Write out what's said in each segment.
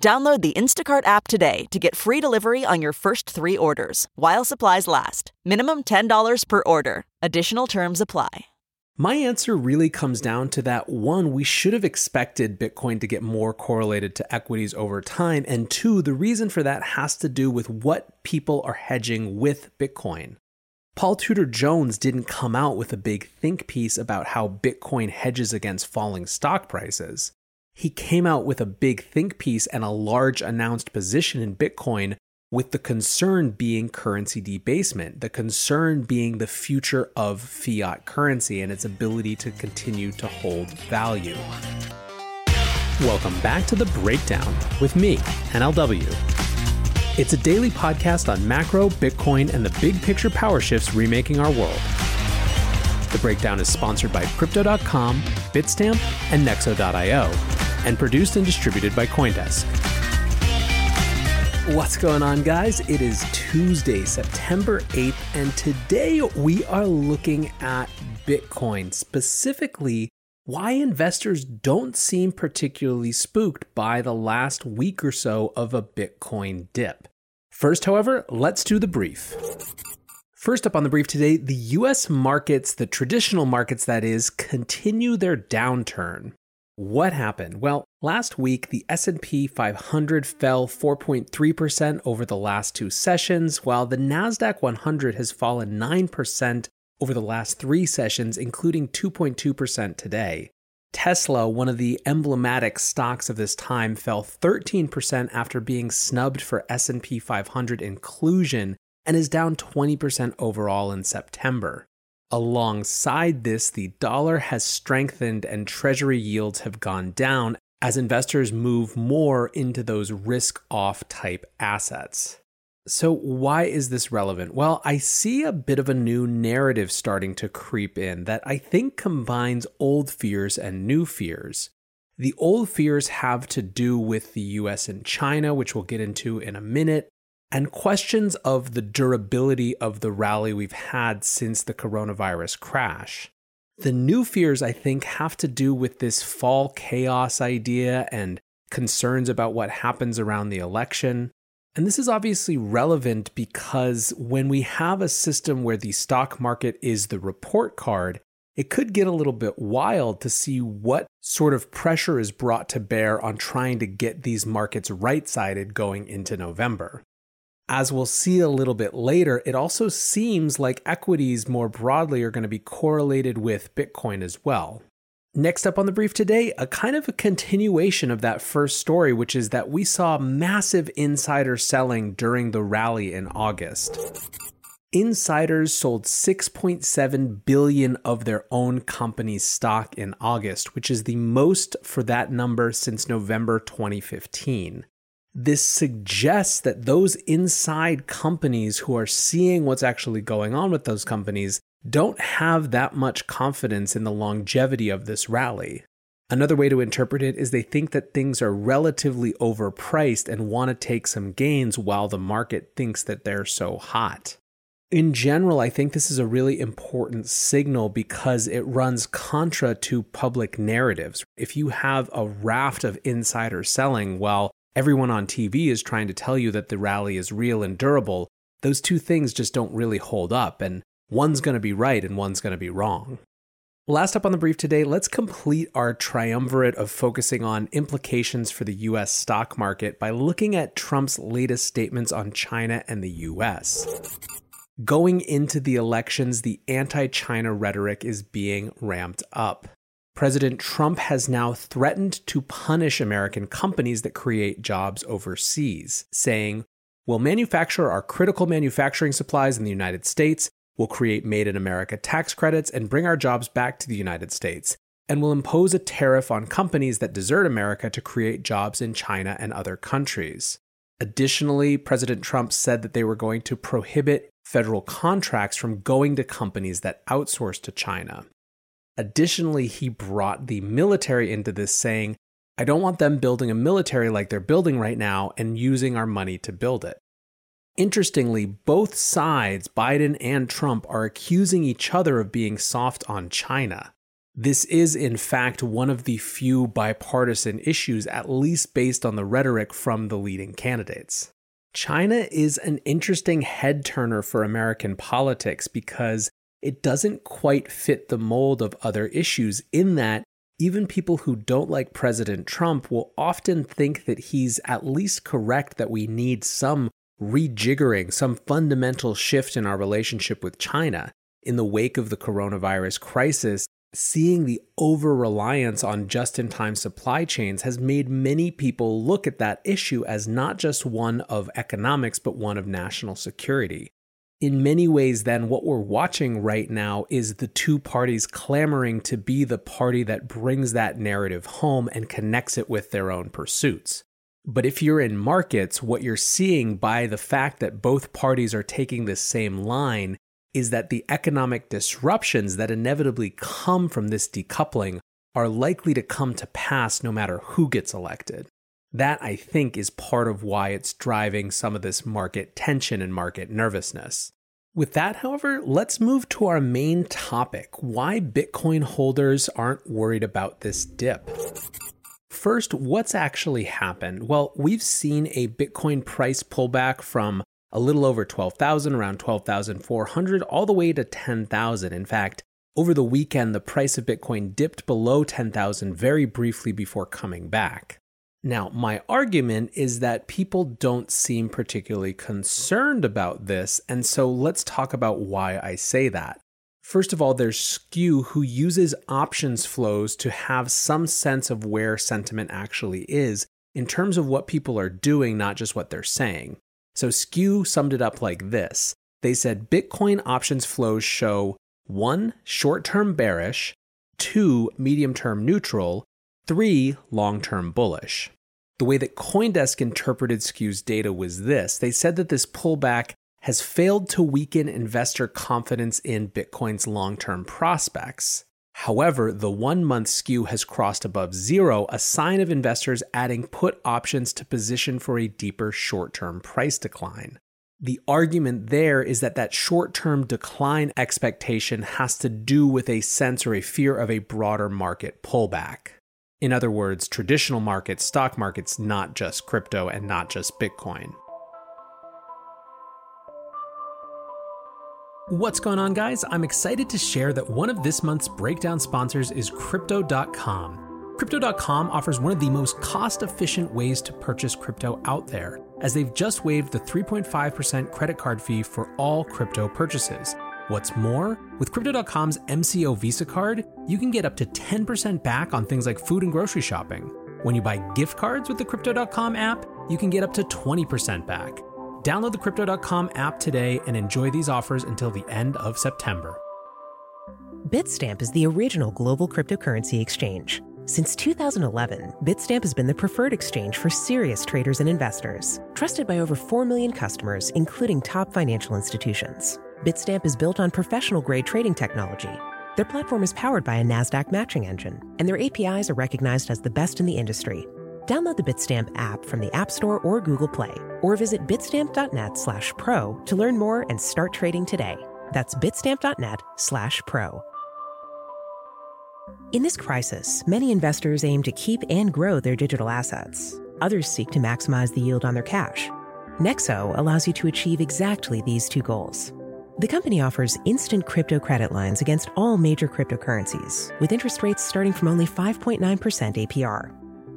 Download the Instacart app today to get free delivery on your first three orders, while supplies last. Minimum $10 per order. Additional terms apply. My answer really comes down to that. One, we should have expected Bitcoin to get more correlated to equities over time. And two, the reason for that has to do with what people are hedging with Bitcoin. Paul Tudor Jones didn't come out with a big think piece about how Bitcoin hedges against falling stock prices. He came out with a big think piece and a large announced position in Bitcoin, with the concern being currency debasement, the concern being the future of fiat currency and its ability to continue to hold value. Welcome back to The Breakdown with me, NLW. It's a daily podcast on macro, Bitcoin, and the big picture power shifts remaking our world. The Breakdown is sponsored by Crypto.com, Bitstamp, and Nexo.io, and produced and distributed by CoinDesk. What's going on, guys? It is Tuesday, September 8th, and today we are looking at Bitcoin, specifically why investors don't seem particularly spooked by the last week or so of a Bitcoin dip. First, however, let's do the brief. First up on the brief today, the U.S. markets, the traditional markets that is, continue their downturn. What happened? Well, last week, the S&P 500 fell 4.3% over the last two sessions, while the NASDAQ 100 has fallen 9% over the last three sessions, including 2.2% today. Tesla, one of the emblematic stocks of this time, fell 13% after being snubbed for S&P 500 inclusion, and is down 20% overall in September. Alongside this, the dollar has strengthened and treasury yields have gone down as investors move more into those risk-off type assets. So why is this relevant? Well, I see a bit of a new narrative starting to creep in that I think combines old fears and new fears. The old fears have to do with the US and China, which we'll get into in a minute, and questions of the durability of the rally we've had since the coronavirus crash. The new fears, I think, have to do with this fall chaos idea and concerns about what happens around the election. And this is obviously relevant because when we have a system where the stock market is the report card, it could get a little bit wild to see what sort of pressure is brought to bear on trying to get these markets right-sided going into November. As we'll see a little bit later, it also seems like equities more broadly are going to be correlated with Bitcoin as well. Next up on the brief today, a kind of a continuation of that first story, which is that we saw massive insider selling during the rally in August. Insiders sold 6.7 billion of their own company's stock in August, which is the most for that number since November 2015. This suggests that those inside companies who are seeing what's actually going on with those companies don't have that much confidence in the longevity of this rally. Another way to interpret it is they think that things are relatively overpriced and want to take some gains while the market thinks that they're so hot. In general, I think this is a really important signal because it runs contra to public narratives. If you have a raft of insider selling, well, everyone on TV is trying to tell you that the rally is real and durable. Those two things just don't really hold up, and one's going to be right and one's going to be wrong. Last up on the brief today, let's complete our triumvirate of focusing on implications for the U.S. stock market by looking at Trump's latest statements on China and the U.S. Going into the elections, the anti-China rhetoric is being ramped up. President Trump has now threatened to punish American companies that create jobs overseas, saying, "We'll manufacture our critical manufacturing supplies in the United States, we'll create Made in America tax credits and bring our jobs back to the United States, and we'll impose a tariff on companies that desert America to create jobs in China and other countries." Additionally, President Trump said that they were going to prohibit federal contracts from going to companies that outsource to China. Additionally, he brought the military into this, saying, "I don't want them building a military like they're building right now and using our money to build it." Interestingly, both sides, Biden and Trump, are accusing each other of being soft on China. This is, in fact, one of the few bipartisan issues, at least based on the rhetoric from the leading candidates. China is an interesting head-turner for American politics because it doesn't quite fit the mold of other issues in that even people who don't like President Trump will often think that he's at least correct that we need some rejiggering, some fundamental shift in our relationship with China. In the wake of the coronavirus crisis, seeing the over-reliance on just-in-time supply chains has made many people look at that issue as not just one of economics, but one of national security. In many ways, then, what we're watching right now is the two parties clamoring to be the party that brings that narrative home and connects it with their own pursuits. But if you're in markets, what you're seeing by the fact that both parties are taking this same line is that the economic disruptions that inevitably come from this decoupling are likely to come to pass no matter who gets elected. That, I think, is part of why it's driving some of this market tension and market nervousness. With that, however, let's move to our main topic, why Bitcoin holders aren't worried about this dip. First, what's actually happened? Well, we've seen a Bitcoin price pullback from a little over 12,000, around 12,400, all the way to 10,000. In fact, over the weekend, the price of Bitcoin dipped below 10,000 very briefly before coming back. Now, my argument is that people don't seem particularly concerned about this, and so let's talk about why I say that. First of all, there's Skew, who uses options flows to have some sense of where sentiment actually is in terms of what people are doing, not just what they're saying. So Skew summed it up like this. They said Bitcoin options flows show 1. Short-term bearish, 2. Medium-term neutral, 3. Long-term bullish. The way that CoinDesk interpreted Skew's data was this. They said that this pullback has failed to weaken investor confidence in Bitcoin's long-term prospects. However, the one-month skew has crossed above zero, a sign of investors adding put options to position for a deeper short-term price decline. The argument there is that that short-term decline expectation has to do with a sense or a fear of a broader market pullback. In other words, traditional markets, stock markets, not just crypto and not just Bitcoin. What's going on, guys? I'm excited to share that one of this month's Breakdown sponsors is Crypto.com. Crypto.com offers one of the most cost-efficient ways to purchase crypto out there, as they've just waived the 3.5% credit card fee for all crypto purchases. What's more, with Crypto.com's MCO Visa card, you can get up to 10% back on things like food and grocery shopping. When you buy gift cards with the Crypto.com app, you can get up to 20% back. Download the Crypto.com app today and enjoy these offers until the end of September. Bitstamp is the original global cryptocurrency exchange. Since 2011, Bitstamp has been the preferred exchange for serious traders and investors, trusted by over 4 million customers, including top financial institutions. Bitstamp is built on professional-grade trading technology. Their platform is powered by a NASDAQ matching engine, and their APIs are recognized as the best in the industry. Download the Bitstamp app from the App Store or Google Play, or visit bitstamp.net/pro to learn more and start trading today. That's bitstamp.net/pro. In this crisis, many investors aim to keep and grow their digital assets. Others seek to maximize the yield on their cash. Nexo allows you to achieve exactly these two goals. The company offers instant crypto credit lines against all major cryptocurrencies, with interest rates starting from only 5.9% APR.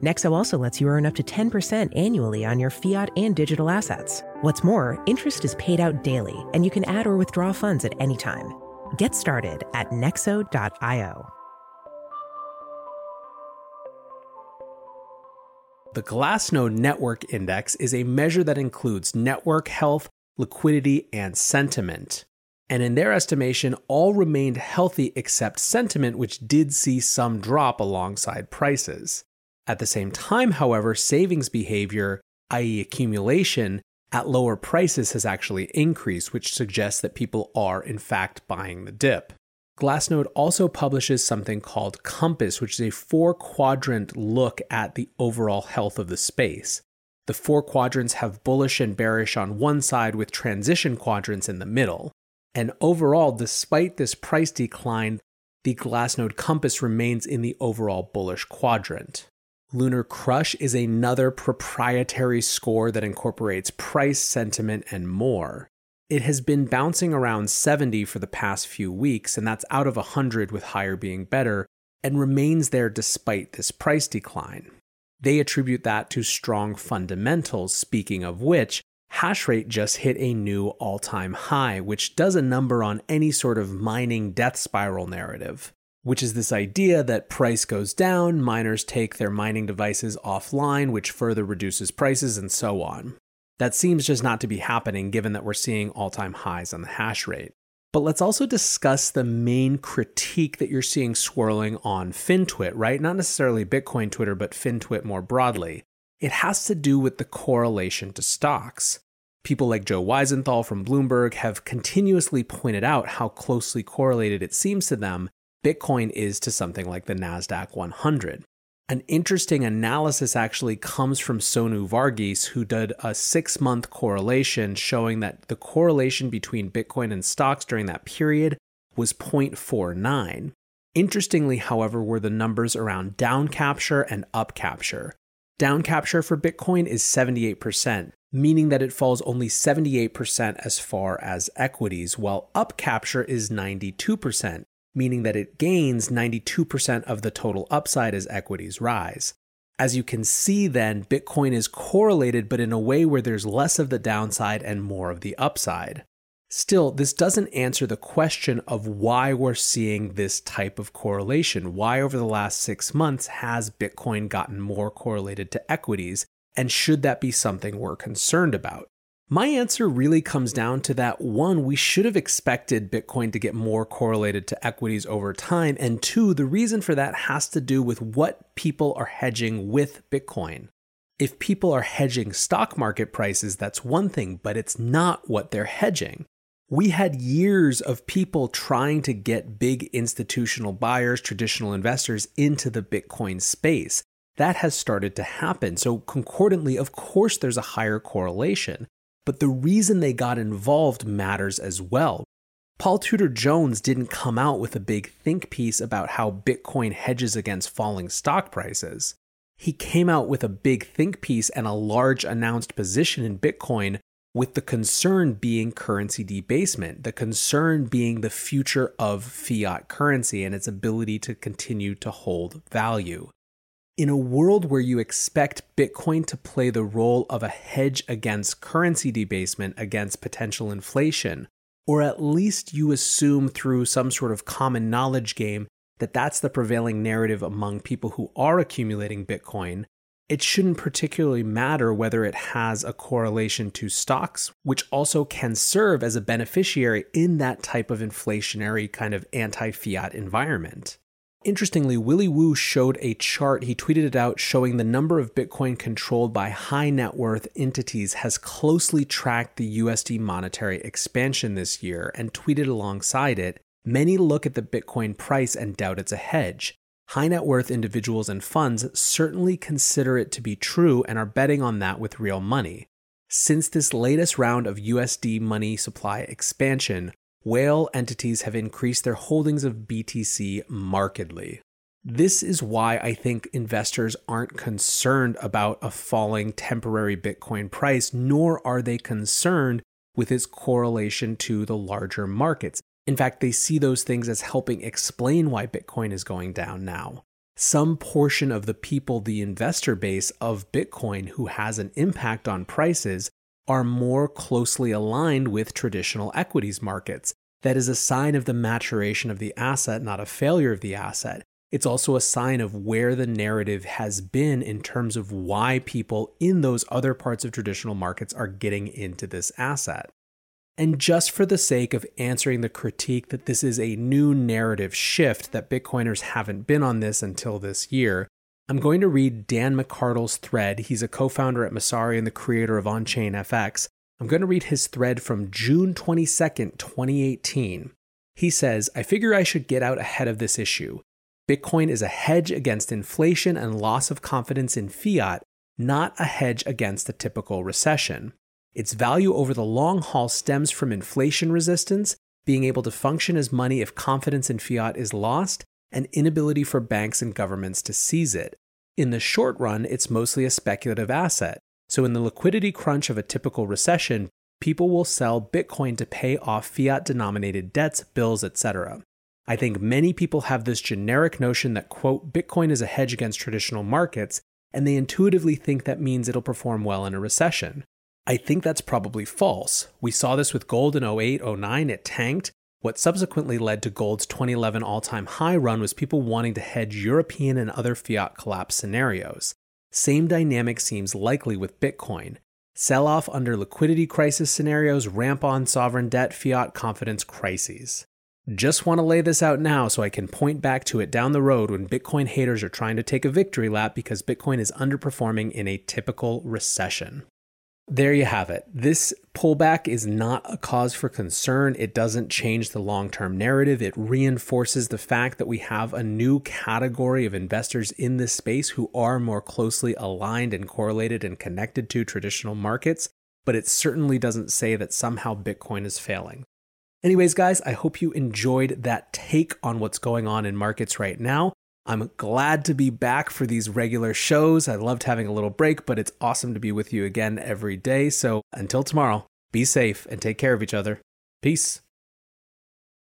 Nexo also lets you earn up to 10% annually on your fiat and digital assets. What's more, interest is paid out daily, and you can add or withdraw funds at any time. Get started at Nexo.io. The Glassnode Network Index is a measure that includes network health, liquidity, and sentiment. And in their estimation, all remained healthy except sentiment, which did see some drop alongside prices. At the same time, however, savings behavior, i.e. accumulation, at lower prices has actually increased, which suggests that people are, in fact, buying the dip. Glassnode also publishes something called Compass, which is a four-quadrant look at the overall health of the space. The four quadrants have bullish and bearish on one side with transition quadrants in the middle. And overall, despite this price decline, the Glassnode Compass remains in the overall bullish quadrant. Lunar Crush is another proprietary score that incorporates price, sentiment, and more. It has been bouncing around 70 for the past few weeks, and that's out of 100 with higher being better, and remains there despite this price decline. They attribute that to strong fundamentals, speaking of which, hash rate just hit a new all-time high, which does a number on any sort of mining death spiral narrative, which is this idea that price goes down, miners take their mining devices offline, which further reduces prices, and so on. That seems just not to be happening given that we're seeing all-time highs on the hash rate. But let's also discuss the main critique that you're seeing swirling on FinTwit, right? Not necessarily Bitcoin Twitter, but FinTwit more broadly. It has to do with the correlation to stocks. People like Joe Weisenthal from Bloomberg have continuously pointed out how closely correlated it seems to them Bitcoin is to something like the NASDAQ 100. An interesting analysis actually comes from Sonu Varghese, who did a 6-month correlation showing that the correlation between Bitcoin and stocks during that period was 0.49. Interestingly, however, were the numbers around down capture and up capture. Down capture for Bitcoin is 78%, meaning that it falls only 78% as far as equities, while up capture is 92%. Meaning that it gains 92% of the total upside as equities rise. As you can see then, Bitcoin is correlated, but in a way where there's less of the downside and more of the upside. Still, this doesn't answer the question of why we're seeing this type of correlation. Why over the last 6 months has Bitcoin gotten more correlated to equities, and should that be something we're concerned about? My answer really comes down to that, one, we should have expected Bitcoin to get more correlated to equities over time, and two, the reason for that has to do with what people are hedging with Bitcoin. If people are hedging stock market prices, that's one thing, but it's not what they're hedging. We had years of people trying to get big institutional buyers, traditional investors into the Bitcoin space. That has started to happen. So concordantly, of course, there's a higher correlation. But the reason they got involved matters as well. Paul Tudor Jones didn't come out with a big think piece about how Bitcoin hedges against falling stock prices. He came out with a big think piece and a large announced position in Bitcoin, with the concern being currency debasement, the concern being the future of fiat currency and its ability to continue to hold value. In a world where you expect Bitcoin to play the role of a hedge against currency debasement, against potential inflation, or at least you assume through some sort of common knowledge game that that's the prevailing narrative among people who are accumulating Bitcoin, it shouldn't particularly matter whether it has a correlation to stocks, which also can serve as a beneficiary in that type of inflationary kind of anti-fiat environment. Interestingly, Willy Woo showed a chart, he tweeted it out, showing the number of Bitcoin controlled by high net worth entities has closely tracked the USD monetary expansion this year, and tweeted alongside it, many look at the Bitcoin price and doubt it's a hedge. High net worth individuals and funds certainly consider it to be true and are betting on that with real money. Since this latest round of USD money supply expansion, whale entities have increased their holdings of BTC markedly. This is why I think investors aren't concerned about a falling temporary Bitcoin price, nor are they concerned with its correlation to the larger markets. In fact, they see those things as helping explain why Bitcoin is going down now. Some portion of the people, the investor base of Bitcoin who has an impact on prices, are more closely aligned with traditional equities markets. That is a sign of the maturation of the asset, not a failure of the asset. It's also a sign of where the narrative has been in terms of why people in those other parts of traditional markets are getting into this asset. And just for the sake of answering the critique that this is a new narrative shift, that Bitcoiners haven't been on this until this year, I'm going to read Dan McArdle's thread. He's a co-founder at Messari and the creator of OnChain FX. I'm going to read his thread from June 22nd, 2018. He says, "I figure I should get out ahead of this issue. Bitcoin is a hedge against inflation and loss of confidence in fiat, not a hedge against a typical recession. Its value over the long haul stems from inflation resistance, being able to function as money if confidence in fiat is lost, and inability for banks and governments to seize it. In the short run, it's mostly a speculative asset. So in the liquidity crunch of a typical recession, people will sell Bitcoin to pay off fiat-denominated debts, bills, etc. I think many people have this generic notion that, quote, Bitcoin is a hedge against traditional markets, and they intuitively think that means it'll perform well in a recession. I think that's probably false. We saw this with gold in 08, 09, it tanked. What subsequently led to gold's 2011 all-time high run was people wanting to hedge European and other fiat collapse scenarios. Same dynamic seems likely with Bitcoin. Sell-off under liquidity crisis scenarios, ramp on sovereign debt, fiat confidence crises. Just want to lay this out now so I can point back to it down the road when Bitcoin haters are trying to take a victory lap because Bitcoin is underperforming in a typical recession." There you have it. This pullback is not a cause for concern. It doesn't change the long-term narrative. It reinforces the fact that we have a new category of investors in this space who are more closely aligned and correlated and connected to traditional markets, but it certainly doesn't say that somehow Bitcoin is failing. Anyways, guys, I hope you enjoyed that take on what's going on in markets right now. I'm glad to be back for these regular shows. I loved having a little break, but it's awesome to be with you again every day. So until tomorrow, be safe and take care of each other. Peace.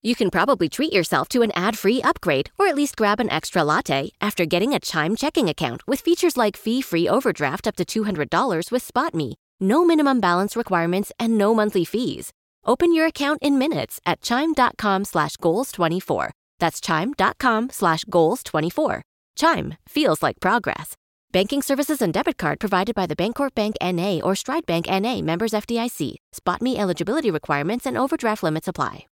You can probably treat yourself to an ad-free upgrade or at least grab an extra latte after getting a Chime checking account with features like fee-free overdraft up to $200 with SpotMe, no minimum balance requirements, and no monthly fees. Open your account in minutes at chime.com/goals24. That's chime.com/goals24. Chime feels like progress. Banking services and debit card provided by the Bancorp Bank NA or Stride Bank NA, members FDIC. SpotMe eligibility requirements and overdraft limits apply.